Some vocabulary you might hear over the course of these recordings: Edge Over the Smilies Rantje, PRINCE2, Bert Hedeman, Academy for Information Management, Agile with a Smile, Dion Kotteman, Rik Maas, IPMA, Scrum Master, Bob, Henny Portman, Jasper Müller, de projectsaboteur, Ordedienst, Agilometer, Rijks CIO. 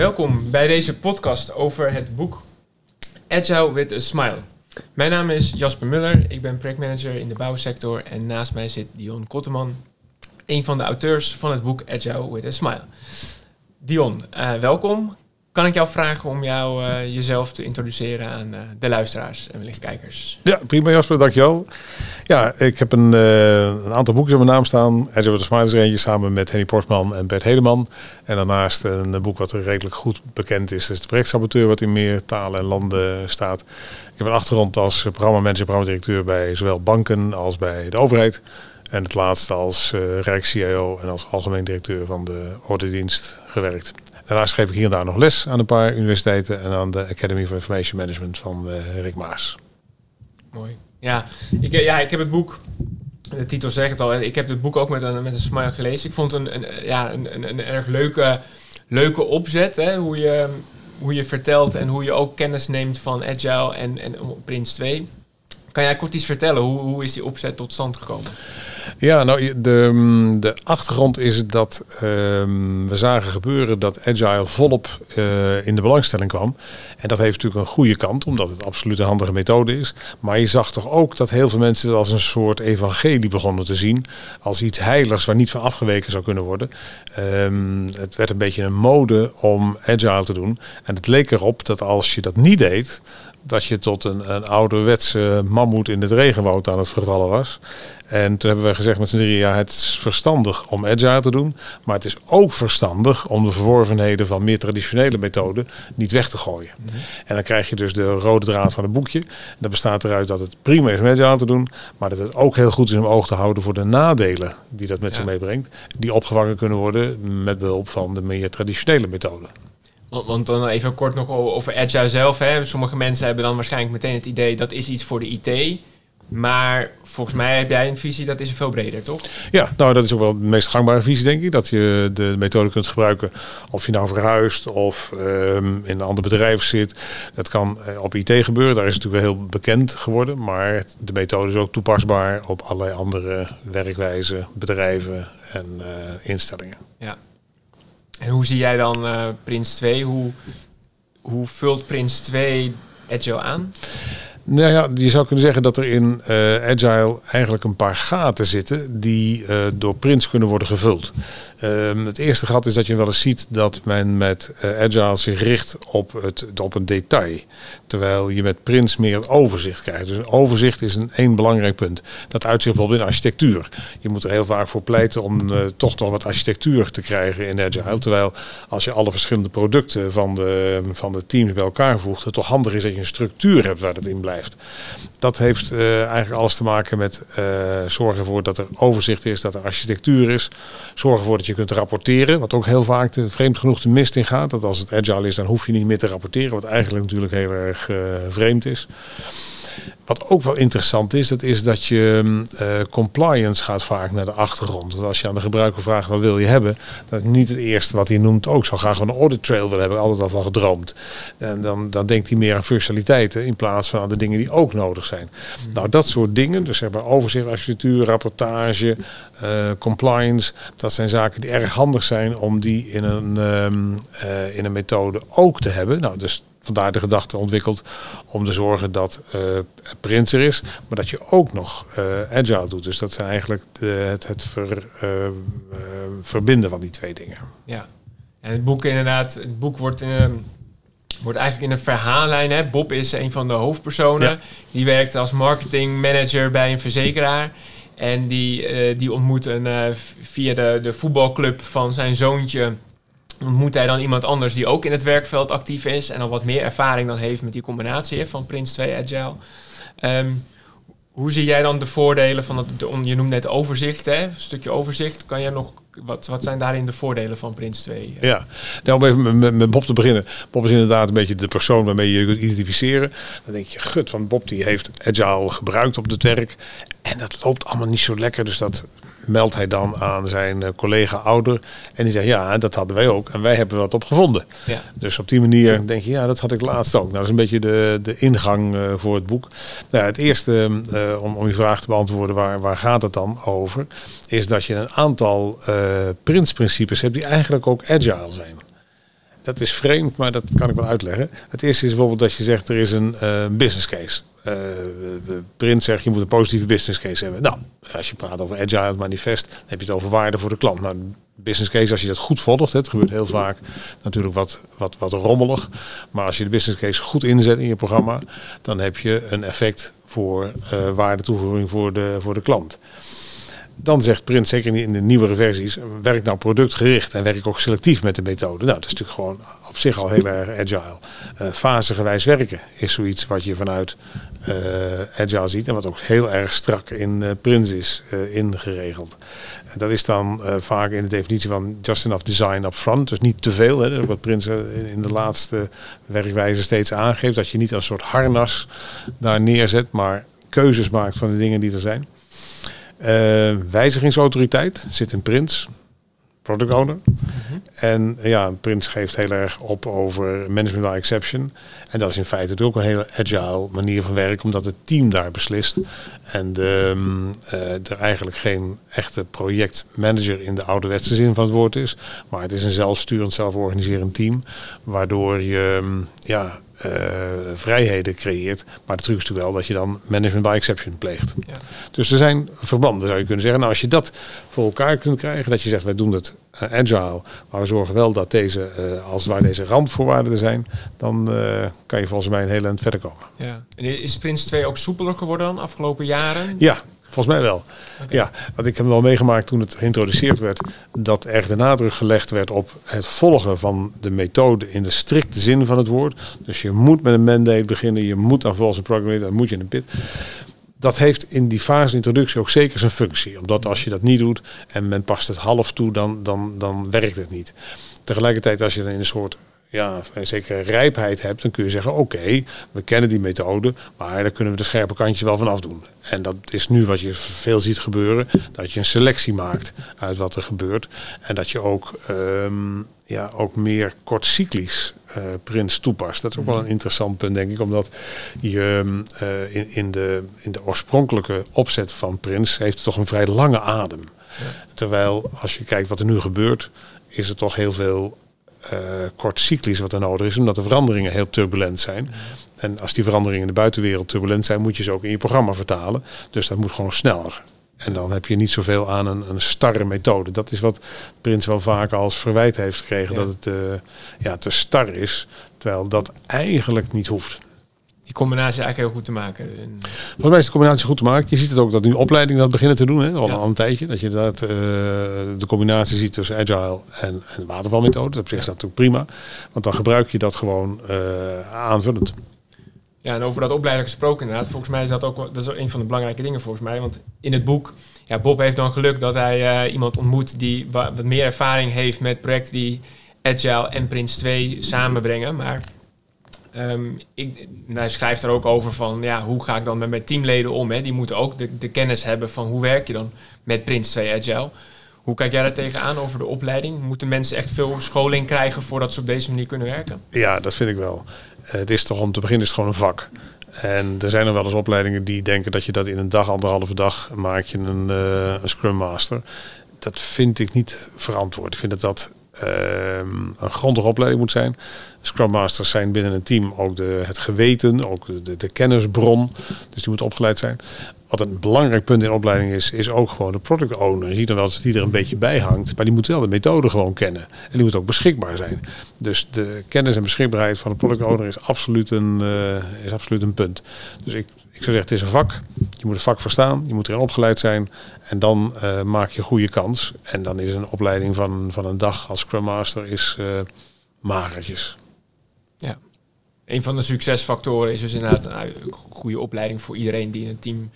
Welkom bij deze podcast over het boek Agile with a Smile. Mijn naam is Jasper Müller, ik ben projectmanager in de bouwsector en naast mij zit Dion Kotteman, een van de auteurs van het boek Agile with a Smile. Dion, welkom. Kan ik jou vragen om jezelf te introduceren aan de luisteraars en wellicht kijkers? Ja, prima Jasper, dankjewel. Ja, ik heb een aantal boeken op mijn naam staan. Edge Over the Smilies Rantje samen met Henny Portman en Bert Hedeman. En daarnaast een boek wat er redelijk goed bekend is. Dat is de projectsaboteur, wat in meer talen en landen staat. Ik heb een achtergrond als programmamanager en programmadirecteur bij zowel banken als bij de overheid. En het laatste als Rijks CIO en als algemeen directeur van de Ordedienst gewerkt. Daarnaast geef ik hier en daar nog les aan een paar universiteiten en aan de Academy for Information Management van Rik Maas. Mooi. Ja, ik heb het boek, de titel zegt het al, ik heb het boek ook met een smile gelezen. Ik vond een erg leuke opzet, hè? Hoe je vertelt en hoe je ook kennis neemt van Agile en PRINCE2. Kan jij kort iets vertellen? Hoe is die opzet tot stand gekomen? Ja, nou, de achtergrond is dat we zagen gebeuren dat Agile volop in de belangstelling kwam. En dat heeft natuurlijk een goede kant, omdat het absoluut een handige methode is. Maar je zag toch ook dat heel veel mensen het als een soort evangelie begonnen te zien. Als iets heiligs waar niet van afgeweken zou kunnen worden. Het werd een beetje een mode om Agile te doen. En het leek erop dat als je dat niet deed, dat je tot een ouderwetse mammoet in het regenwoud aan het vervallen was. En toen hebben we gezegd met z'n drieën, ja, het is verstandig om Agile te doen. Maar het is ook verstandig om de verworvenheden van meer traditionele methoden niet weg te gooien. Mm-hmm. En dan krijg je dus de rode draad van het boekje. Dat bestaat eruit dat het prima is om Agile te doen. Maar dat het ook heel goed is om oog te houden voor de nadelen die dat met zich meebrengt. Die opgevangen kunnen worden met behulp van de meer traditionele methoden. Want dan even kort nog over Agile zelf. Hè. Sommige mensen hebben dan waarschijnlijk meteen het idee dat is iets voor de IT. Maar volgens mij heb jij een visie, dat is veel breder, toch? Ja, nou dat is ook wel de meest gangbare visie, denk ik. Dat je de methode kunt gebruiken of je nou verhuist of in een ander bedrijf zit. Dat kan op IT gebeuren, daar is het natuurlijk wel heel bekend geworden. Maar de methode is ook toepasbaar op allerlei andere werkwijzen, bedrijven en instellingen. Ja. En hoe zie jij dan PRINCE2? Hoe vult PRINCE2 Agile aan? Nou ja, je zou kunnen zeggen dat er in Agile eigenlijk een paar gaten zitten die door Prince kunnen worden gevuld. Het eerste gat is dat je wel eens ziet dat men met Agile zich richt op een detail. Terwijl je met Prince meer het overzicht krijgt. Dus een overzicht is één belangrijk punt. Dat uitzicht bijvoorbeeld in architectuur. Je moet er heel vaak voor pleiten om toch nog wat architectuur te krijgen in Agile. Terwijl als je alle verschillende producten van de teams bij elkaar voegt, het toch handig is dat je een structuur hebt waar dat in blijft. Dat heeft eigenlijk alles te maken met zorgen ervoor dat er overzicht is, dat er architectuur is. Zorgen ervoor dat je kunt rapporteren, wat ook heel vaak vreemd genoeg de mist in gaat. Dat als het Agile is, dan hoef je niet meer te rapporteren, wat eigenlijk natuurlijk heel erg vreemd is. Wat ook wel interessant is, dat is dat je compliance gaat vaak naar de achtergrond. Want als je aan de gebruiker vraagt wat wil je hebben, dat is niet het eerste wat hij noemt. Ook zou graag een audit trail willen hebben, altijd al van gedroomd. En dan denkt hij meer aan functionaliteiten in plaats van aan de dingen die ook nodig zijn. Hmm. Nou, dat soort dingen, dus zeg maar overzicht, architectuur, rapportage, compliance, dat zijn zaken die erg handig zijn om die in een methode ook te hebben. Nou, dus vandaar de gedachte ontwikkeld om te zorgen dat Prince er is, maar dat je ook nog Agile doet. Dus dat zijn eigenlijk verbinden van die twee dingen. Ja, en het boek wordt eigenlijk in een verhaallijn. Hè? Bob is een van de hoofdpersonen. Ja. Die werkt als marketingmanager bij een verzekeraar. En die ontmoet via de voetbalclub van zijn zoontje, ontmoet hij dan iemand anders die ook in het werkveld actief is en al wat meer ervaring dan heeft met die combinatie van PRINCE2 Agile. Hoe zie jij dan de voordelen van je noemt net overzicht, hè? Een stukje overzicht. Kan jij nog, wat zijn daarin de voordelen van PRINCE2? Ja, nou, om even met Bob te beginnen. Bob is inderdaad een beetje de persoon waarmee je kunt identificeren. Dan denk je, gut, want Bob die heeft Agile gebruikt op het werk en dat loopt allemaal niet zo lekker, dus dat meldt hij dan aan zijn collega ouder. En die zegt, ja, dat hadden wij ook. En wij hebben wat op gevonden. Ja. Dus op die manier denk je, ja, dat had ik laatst ook. Nou, dat is een beetje de ingang voor het boek. Nou, het eerste, om je vraag te beantwoorden, waar gaat het dan over, is dat je een aantal PRINCE-principes hebt die eigenlijk ook Agile zijn. dat is vreemd, maar dat kan ik wel uitleggen. Het eerste is bijvoorbeeld dat je zegt, er is een business case. Print zegt, je moet een positieve business case hebben. Nou, als je praat over Agile Manifest, dan heb je het over waarde voor de klant. Nou, business case, als je dat goed volgt, het gebeurt heel vaak natuurlijk wat rommelig. Maar als je de business case goed inzet in je programma, dan heb je een effect voor waarde toevoeging voor de klant. Dan zegt Print, zeker in de nieuwere versies, werk nou productgericht en werk ook selectief met de methode. Nou, dat is natuurlijk gewoon op zich al heel erg agile. Fasegewijs werken is zoiets wat je vanuit agile ziet en wat ook heel erg strak in Print is ingeregeld. Dat is dan vaak in de definitie van just enough design up front, dus niet te veel. Dat is ook wat Print in de laatste werkwijze steeds aangeeft, dat je niet als soort harnas daar neerzet, maar keuzes maakt van de dingen die er zijn. Wijzigingsautoriteit zit in Prins, product owner. Mm-hmm. En ja, Prins geeft heel erg op over management by exception. En dat is in feite natuurlijk ook een hele agile manier van werken, omdat het team daar beslist. En er eigenlijk geen echte projectmanager in de ouderwetse zin van het woord is. Maar het is een zelfsturend, zelforganiserend team, waardoor je vrijheden creëert. Maar de truc is natuurlijk wel dat je dan management by exception pleegt. Ja. Dus er zijn verbanden, zou je kunnen zeggen. Nou, als je dat voor elkaar kunt krijgen, dat je zegt, wij doen het agile, maar we zorgen wel dat deze randvoorwaarden er zijn, dan kan je volgens mij een heel eind verder komen. Ja. En is PRINCE2 ook soepeler geworden dan afgelopen jaren? Ja, volgens mij wel. Okay. Ja, want ik heb wel meegemaakt toen het geïntroduceerd werd, dat er de nadruk gelegd werd op het volgen van de methode in de strikte zin van het woord. Dus je moet met een mandate beginnen, je moet dan volgens een programmering, dan moet je in een pit. Dat heeft in die fase introductie ook zeker zijn functie. Omdat als je dat niet doet en men past het half toe, dan werkt het niet. Tegelijkertijd als je dan in een soort zekere rijpheid hebt, dan kun je zeggen, oké, we kennen die methode, maar daar kunnen we de scherpe kantjes wel van afdoen. En dat is nu wat je veel ziet gebeuren, dat je een selectie maakt uit wat er gebeurt. En dat je ook, ook meer kortcyclisch PRINCE toepast. Dat is ook wel een interessant punt, denk ik, omdat je in de oorspronkelijke opzet van PRINCE heeft het toch een vrij lange adem. Ja. Terwijl als je kijkt wat er nu gebeurt, is er toch heel veel kortcyclisch wat er nodig is, omdat de veranderingen heel turbulent zijn. En als die veranderingen in de buitenwereld turbulent zijn, moet je ze ook in je programma vertalen. Dus dat moet gewoon sneller. En dan heb je niet zoveel aan een starre methode. Dat is wat Prins wel vaak als verwijt heeft gekregen, dat het te star is, terwijl dat eigenlijk niet hoeft. Die combinatie eigenlijk heel goed te maken. Volgens mij is de combinatie goed te maken. Je ziet het ook dat nu opleidingen dat beginnen te doen. Hè? Al een tijdje. Dat je inderdaad de combinatie ziet tussen agile en watervalmethode. Op zich is dat natuurlijk prima. Want dan gebruik je dat gewoon aanvullend. Ja, en over dat opleiden gesproken inderdaad. Volgens mij is dat is ook een van de belangrijke dingen volgens mij. Want in het boek, Bob heeft dan geluk dat hij iemand ontmoet die wat meer ervaring heeft met projecten die agile en PRINCE2 samenbrengen. Maar hij schrijft er ook over van, hoe ga ik dan met mijn teamleden om? Hè? Die moeten ook de kennis hebben van hoe werk je dan met PRINCE2 Agile. Hoe kijk jij daar tegenaan over de opleiding? Moeten mensen echt veel scholing krijgen voordat ze op deze manier kunnen werken? Ja, dat vind ik wel. Het is toch om te beginnen is het gewoon een vak. En er zijn er wel eens opleidingen die denken dat je dat in een dag, anderhalve dag, maak je een Scrum Master. Dat vind ik niet verantwoord. Ik vind dat een grondige opleiding moet zijn. Scrum Masters zijn binnen een team ook het geweten, ook de kennisbron. Dus die moet opgeleid zijn. Wat een belangrijk punt in opleiding is ook gewoon de product owner. Je ziet dan wel dat die er een beetje bij hangt. Maar die moet wel de methode gewoon kennen. En die moet ook beschikbaar zijn. Dus de kennis en beschikbaarheid van de product owner is absoluut een punt. Dus ik zou zeggen, het is een vak. Je moet het vak verstaan. Je moet erin opgeleid zijn. En dan maak je goede kans. En dan is een opleiding van een dag als Scrum Master magertjes. Ja. Een van de succesfactoren is dus inderdaad een goede opleiding voor iedereen die in een team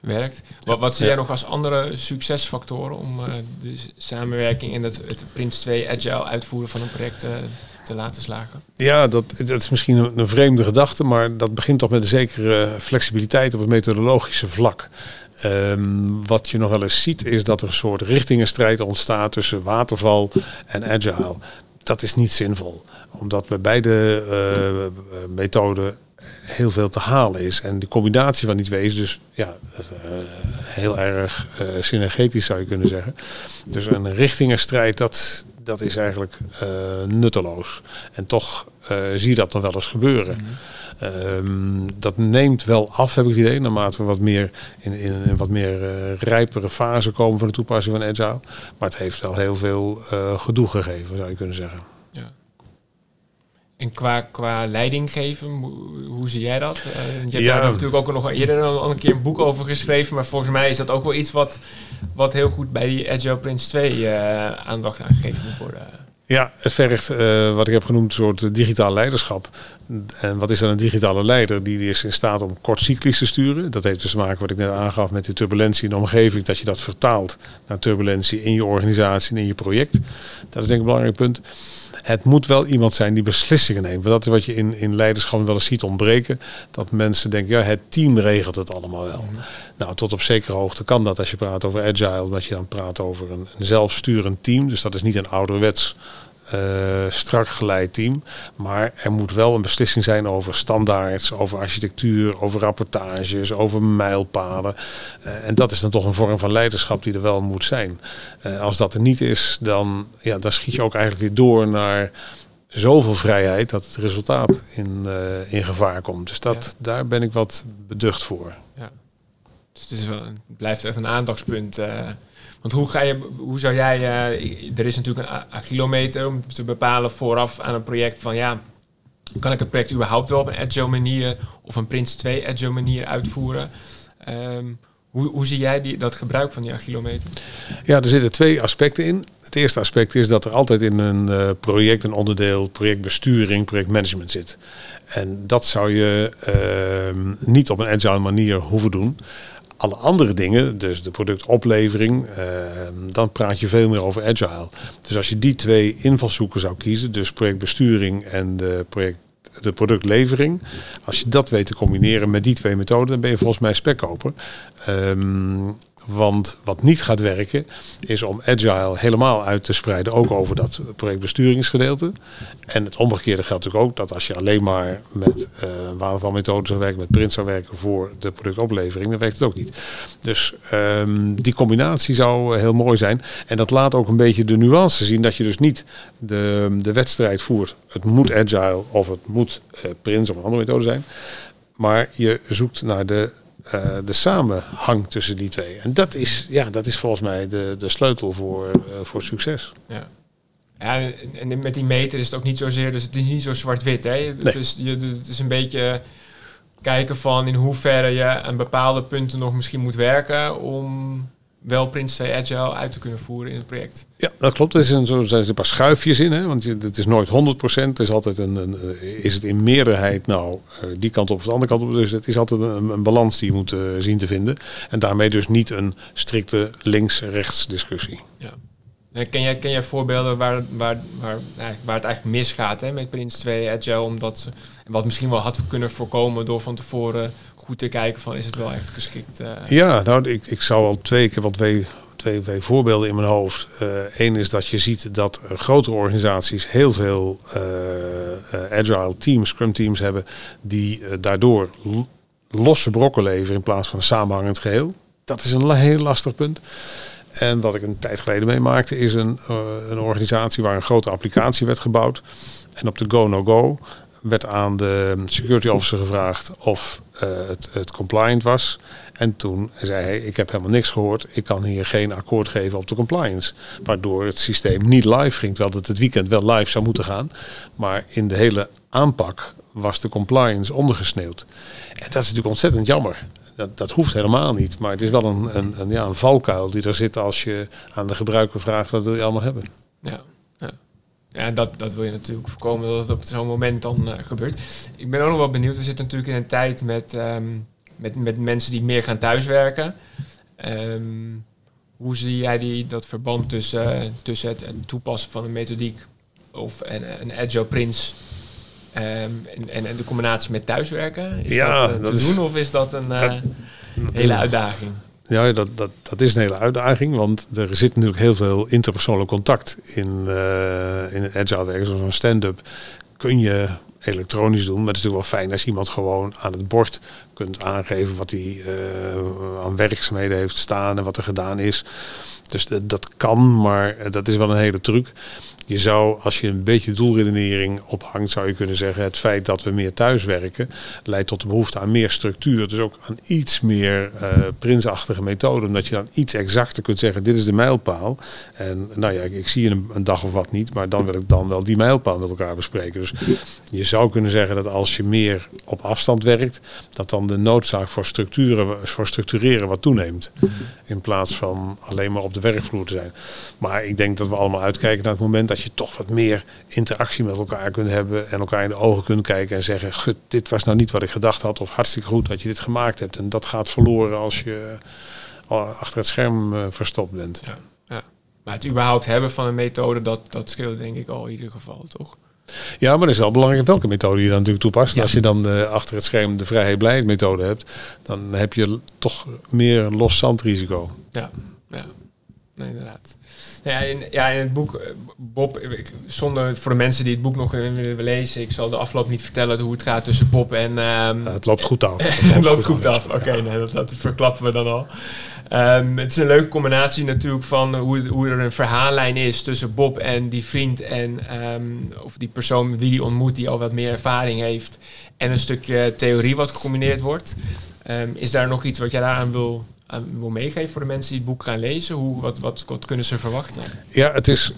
werkt. Wat zie jij nog als andere succesfactoren om de samenwerking en het PRINCE2 Agile uitvoeren van een project te laten slagen? Ja, dat is misschien een vreemde gedachte, maar dat begint toch met een zekere flexibiliteit op het methodologische vlak. Wat je nog wel eens ziet is dat er een soort richtingenstrijd ontstaat tussen waterval en agile. Dat is niet zinvol, omdat bij beide methoden heel veel te halen is. En de combinatie van die twee is dus heel erg synergetisch, zou je kunnen zeggen. Dus een richtingenstrijd, dat, dat is eigenlijk nutteloos. En toch zie je dat nog wel eens gebeuren. Mm-hmm. Dat neemt wel af, heb ik het idee, naarmate we wat meer in wat meer rijpere fase komen van de toepassing van Agile. Maar het heeft wel heel veel gedoe gegeven, zou je kunnen zeggen. Ja. En qua leiding geven, hoe zie jij dat? Je hebt daar natuurlijk ook nog eerder al een keer een boek over geschreven, maar volgens mij is dat ook wel iets wat heel goed bij die Agile PRINCE2 aandacht aan gegeven moet worden. Ja, het vergt wat ik heb genoemd een soort digitaal leiderschap. En wat is dan een digitale leider? Die is in staat om kort cyclies te sturen. Dat heeft dus te maken, wat ik net aangaf, met die turbulentie in de omgeving. Dat je dat vertaalt naar turbulentie in je organisatie en in je project. Dat is denk ik een belangrijk punt. Het moet wel iemand zijn die beslissingen neemt. Want dat is wat je in leiderschap wel eens ziet ontbreken. Dat mensen denken, ja, het team regelt het allemaal wel. Mm-hmm. Nou, tot op zekere hoogte kan dat als je praat over agile. Omdat je dan praat over een zelfsturend team. Dus dat is niet een ouderwets strak geleid team. Maar er moet wel een beslissing zijn over standaards, over architectuur, over rapportages, over mijlpalen. En dat is dan toch een vorm van leiderschap die er wel moet zijn. Als dat er niet is, dan schiet je ook eigenlijk weer door naar zoveel vrijheid dat het resultaat in gevaar komt. Dus daar ben ik wat beducht voor. Ja. Dus het blijft echt een aandachtspunt. Want hoe zou jij... er is natuurlijk een agilometer om te bepalen vooraf aan een project van... kan ik het project überhaupt wel op een agile manier of een PRINCE2 agile manier uitvoeren? Hoe zie jij dat gebruik van die agilometer? Ja, er zitten twee aspecten in. Het eerste aspect is dat er altijd in een project een onderdeel projectbesturing, projectmanagement zit. En dat zou je niet op een agile manier hoeven doen. Alle andere dingen, dus de productoplevering, dan praat je veel meer over agile. Dus als je die twee invalshoeken zou kiezen, dus projectbesturing en de productlevering. Als je dat weet te combineren met die twee methoden, dan ben je volgens mij spekkoper. Want wat niet gaat werken, is om agile helemaal uit te spreiden, ook over dat projectbesturingsgedeelte. En het omgekeerde geldt natuurlijk ook, dat als je alleen maar met watervalmethode zou werken, met PRINCE zou werken voor de productoplevering, dan werkt het ook niet. Dus die combinatie zou heel mooi zijn. En dat laat ook een beetje de nuance zien, dat je dus niet de wedstrijd voert. Het moet agile of het moet PRINCE of een andere methode zijn. Maar je zoekt naar de samenhang tussen die twee. En dat is volgens mij de sleutel voor succes. Ja. Ja, en met die meter is het ook niet zozeer... Dus het is niet zo zwart-wit. Hè? Nee. Het is een beetje kijken van in hoeverre je aan bepaalde punten nog misschien moet werken om wel PRINCE2 Agile uit te kunnen voeren in het project. Ja, dat klopt. Er zijn een paar schuifjes in. Hè? Want het is nooit 100%. Het is altijd is het in meerderheid nou die kant op of de andere kant op. Dus het is altijd een balans die je moet zien te vinden. En daarmee dus niet een strikte links-rechts discussie. Ja. Ken jij voorbeelden waar het eigenlijk misgaat, hè, met PRINCE2 Agile? Wat misschien wel had kunnen voorkomen door van tevoren goed te kijken van is het wel echt geschikt? Ja, nou ik zou al twee voorbeelden in mijn hoofd. Eén is dat je ziet dat grotere organisaties heel veel agile teams, scrum teams hebben die daardoor losse brokken leveren in plaats van een samenhangend geheel. Dat is een heel lastig punt. En wat ik een tijd geleden meemaakte is een organisatie waar een grote applicatie werd gebouwd. En op de go-no-go werd aan de security officer gevraagd of het compliant was. En toen zei hij, ik heb helemaal niks gehoord. Ik kan hier geen akkoord geven op de compliance. Waardoor het systeem niet live ging. Terwijl het weekend wel live zou moeten gaan. Maar in de hele aanpak was de compliance ondergesneeuwd. En dat is natuurlijk ontzettend jammer. Dat hoeft helemaal niet. Maar het is wel een valkuil die er zit als je aan de gebruiker vraagt wat wil je allemaal hebben. Ja. Ja, dat wil je natuurlijk voorkomen dat het op zo'n moment dan gebeurt. Ik ben ook nog wel benieuwd. We zitten natuurlijk in een tijd met mensen die meer gaan thuiswerken. Hoe zie jij dat verband tussen het toepassen van een methodiek of een agile PRINCE en de combinatie met thuiswerken? Is dat een hele uitdaging? Ja, dat is een hele uitdaging, want er zit natuurlijk heel veel interpersoonlijk contact in het agile werken. Zoals een stand-up kun je elektronisch doen, maar het is natuurlijk wel fijn als iemand gewoon aan het bord kunt aangeven wat hij aan werkzaamheden heeft staan en wat er gedaan is. Dus dat kan, maar dat is wel een hele truc. Je zou, als je een beetje doelredenering ophangt, zou je kunnen zeggen, het feit dat we meer thuiswerken leidt tot de behoefte aan meer structuur. Dus ook aan iets meer prinsachtige methoden. Omdat je dan iets exacter kunt zeggen, dit is de mijlpaal. En nou ja, ik zie je een dag of wat niet, maar dan wil ik dan wel die mijlpaal met elkaar bespreken. Dus je zou kunnen zeggen dat als je meer op afstand werkt, dat dan de noodzaak voor structureren wat toeneemt. In plaats van alleen maar op de werkvloer te zijn. Maar ik denk dat we allemaal uitkijken naar het moment dat je toch wat meer interactie met elkaar kunt hebben en elkaar in de ogen kunt kijken en zeggen, gut, dit was nou niet wat ik gedacht had, of hartstikke goed dat je dit gemaakt hebt. En dat gaat verloren als je achter het scherm verstopt bent. Ja, ja. Maar het überhaupt hebben van een methode, dat scheelt denk ik al in ieder geval, toch? Ja, maar het is wel belangrijk welke methode je dan natuurlijk toepast. Ja. Als je dan achter het scherm de vrijheid-blijheid-methode hebt, dan heb je toch meer los zandrisico. Ja, ja. Nee, inderdaad. Ja, in het boek, Bob, voor de mensen die het boek nog willen lezen, ik zal de afloop niet vertellen hoe het gaat tussen Bob en... het loopt goed af. Het loopt goed af, oké, ja. Nee, dat verklappen we dan al. Het is een leuke combinatie natuurlijk van hoe er een verhaallijn is tussen Bob en die vriend en of die persoon die hij ontmoet die al wat meer ervaring heeft en een stukje theorie wat gecombineerd wordt. Is daar nog iets wat jij daaraan wil meegeven voor de mensen die het boek gaan lezen? Wat kunnen ze verwachten? Ja, het is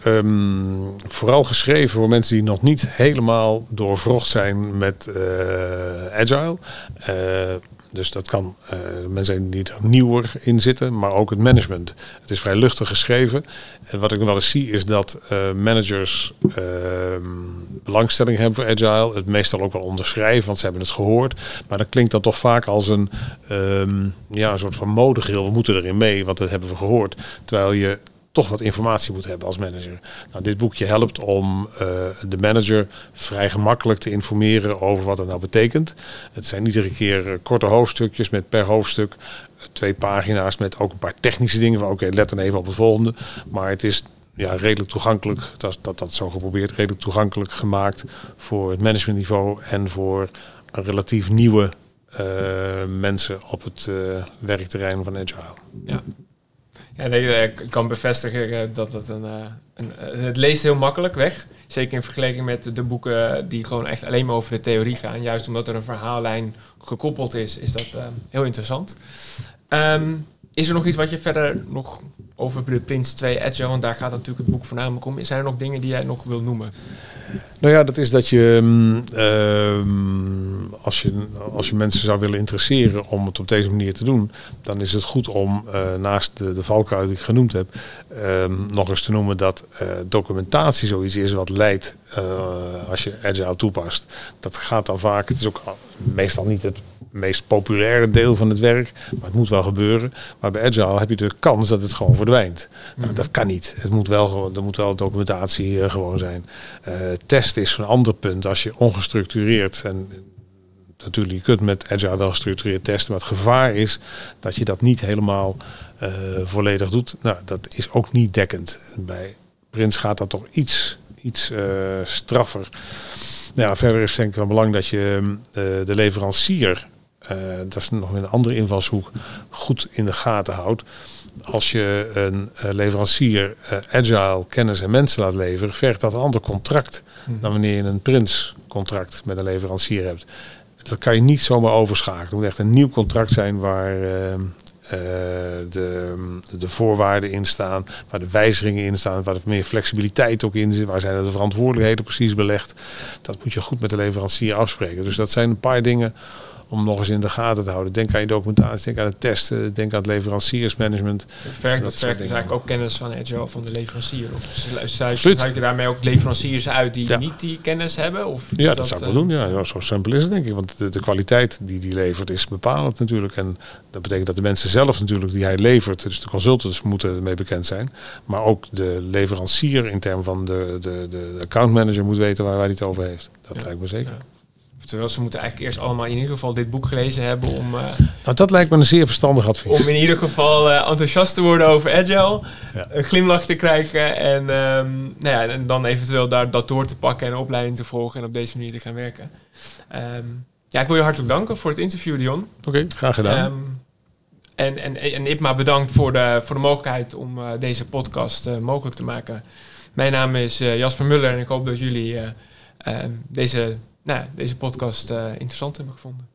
vooral geschreven voor mensen die nog niet helemaal doorvrocht zijn met agile. Dus dat kan mensen die er nieuwer in zitten, maar ook het management. Het is vrij luchtig geschreven. En wat ik wel eens zie is dat managers belangstelling hebben voor agile. Het meestal ook wel onderschrijven, want ze hebben het gehoord. Maar dat klinkt dan toch vaak als een soort van modegril. We moeten erin mee, want dat hebben we gehoord. Terwijl je toch wat informatie moet hebben als manager. Nou, dit boekje helpt om de manager vrij gemakkelijk te informeren over wat dat nou betekent. Het zijn iedere keer korte hoofdstukjes met per hoofdstuk 2 pagina's met ook een paar technische dingen van oké, let dan even op de volgende. Maar het is redelijk toegankelijk, dat zo geprobeerd, redelijk toegankelijk gemaakt voor het managementniveau en voor een relatief nieuwe mensen op het werkterrein van Agile. Ja. Ja, ik kan bevestigen dat het het leest heel makkelijk weg. Zeker in vergelijking met de boeken die gewoon echt alleen maar over de theorie gaan. Juist omdat er een verhaallijn gekoppeld is dat heel interessant. Is er nog iets wat je verder nog over de PRINCE2 Agile, want daar gaat natuurlijk het boek voornamelijk om. Zijn er nog dingen die jij nog wil noemen? Nou ja, dat is dat je, als je mensen zou willen interesseren om het op deze manier te doen, dan is het goed om naast de valkuil die ik genoemd heb, nog eens te noemen dat documentatie zoiets is wat leidt als je agile toepast. Dat gaat dan vaak, het is ook meestal niet het meest populaire deel van het werk, maar het moet wel gebeuren. Maar bij Agile heb je de kans dat het gewoon verdwijnt. Nou, dat kan niet. Er moet wel documentatie gewoon zijn. Test is een ander punt. Als je ongestructureerd en natuurlijk, je kunt met Agile wel gestructureerd testen, maar het gevaar is dat je dat niet helemaal volledig doet. Nou, dat is ook niet dekkend. Bij Prins gaat dat toch iets straffer. Nou ja, verder is denk ik van belang dat je de leverancier, dat is nog een andere invalshoek, goed in de gaten houdt. Als je een leverancier agile kennis en mensen laat leveren, vergt dat een ander contract dan wanneer je een PRINCE-contract met een leverancier hebt. Dat kan je niet zomaar overschakelen. Het moet echt een nieuw contract zijn waar de voorwaarden in staan, waar de wijzigingen in staan, waar er meer flexibiliteit ook in zit, waar zijn de verantwoordelijkheden precies belegd. Dat moet je goed met de leverancier afspreken. Dus dat zijn een paar dingen om nog eens in de gaten te houden. Denk aan je documentatie, denk aan het testen, denk aan het leveranciersmanagement. Dat vergt dus eigenlijk ook kennis van Agile van de leverancier. Of sluit je daarmee ook leveranciers uit die niet die kennis hebben? Of ja, dat zou ik wel doen. Ja. Zo simpel is het denk ik. Want de kwaliteit die die levert is bepalend natuurlijk. En dat betekent dat de mensen zelf natuurlijk die hij levert, dus de consultants moeten ermee bekend zijn. Maar ook de leverancier in termen van de accountmanager moet weten waar hij het over heeft. Dat lijkt me zeker. Ja. Terwijl ze moeten eigenlijk eerst allemaal in ieder geval dit boek gelezen hebben om... Nou, dat lijkt me een zeer verstandig advies. Om in ieder geval enthousiast te worden over Agile. Ja. Een glimlach te krijgen en dan eventueel daar dat door te pakken en een opleiding te volgen en op deze manier te gaan werken. Ja, ik wil je hartelijk danken voor het interview, Dion. Oké, graag gedaan. En IPMA bedankt voor de mogelijkheid om deze podcast mogelijk te maken. Mijn naam is Jasper Müller en ik hoop dat jullie deze podcast interessant hebben gevonden.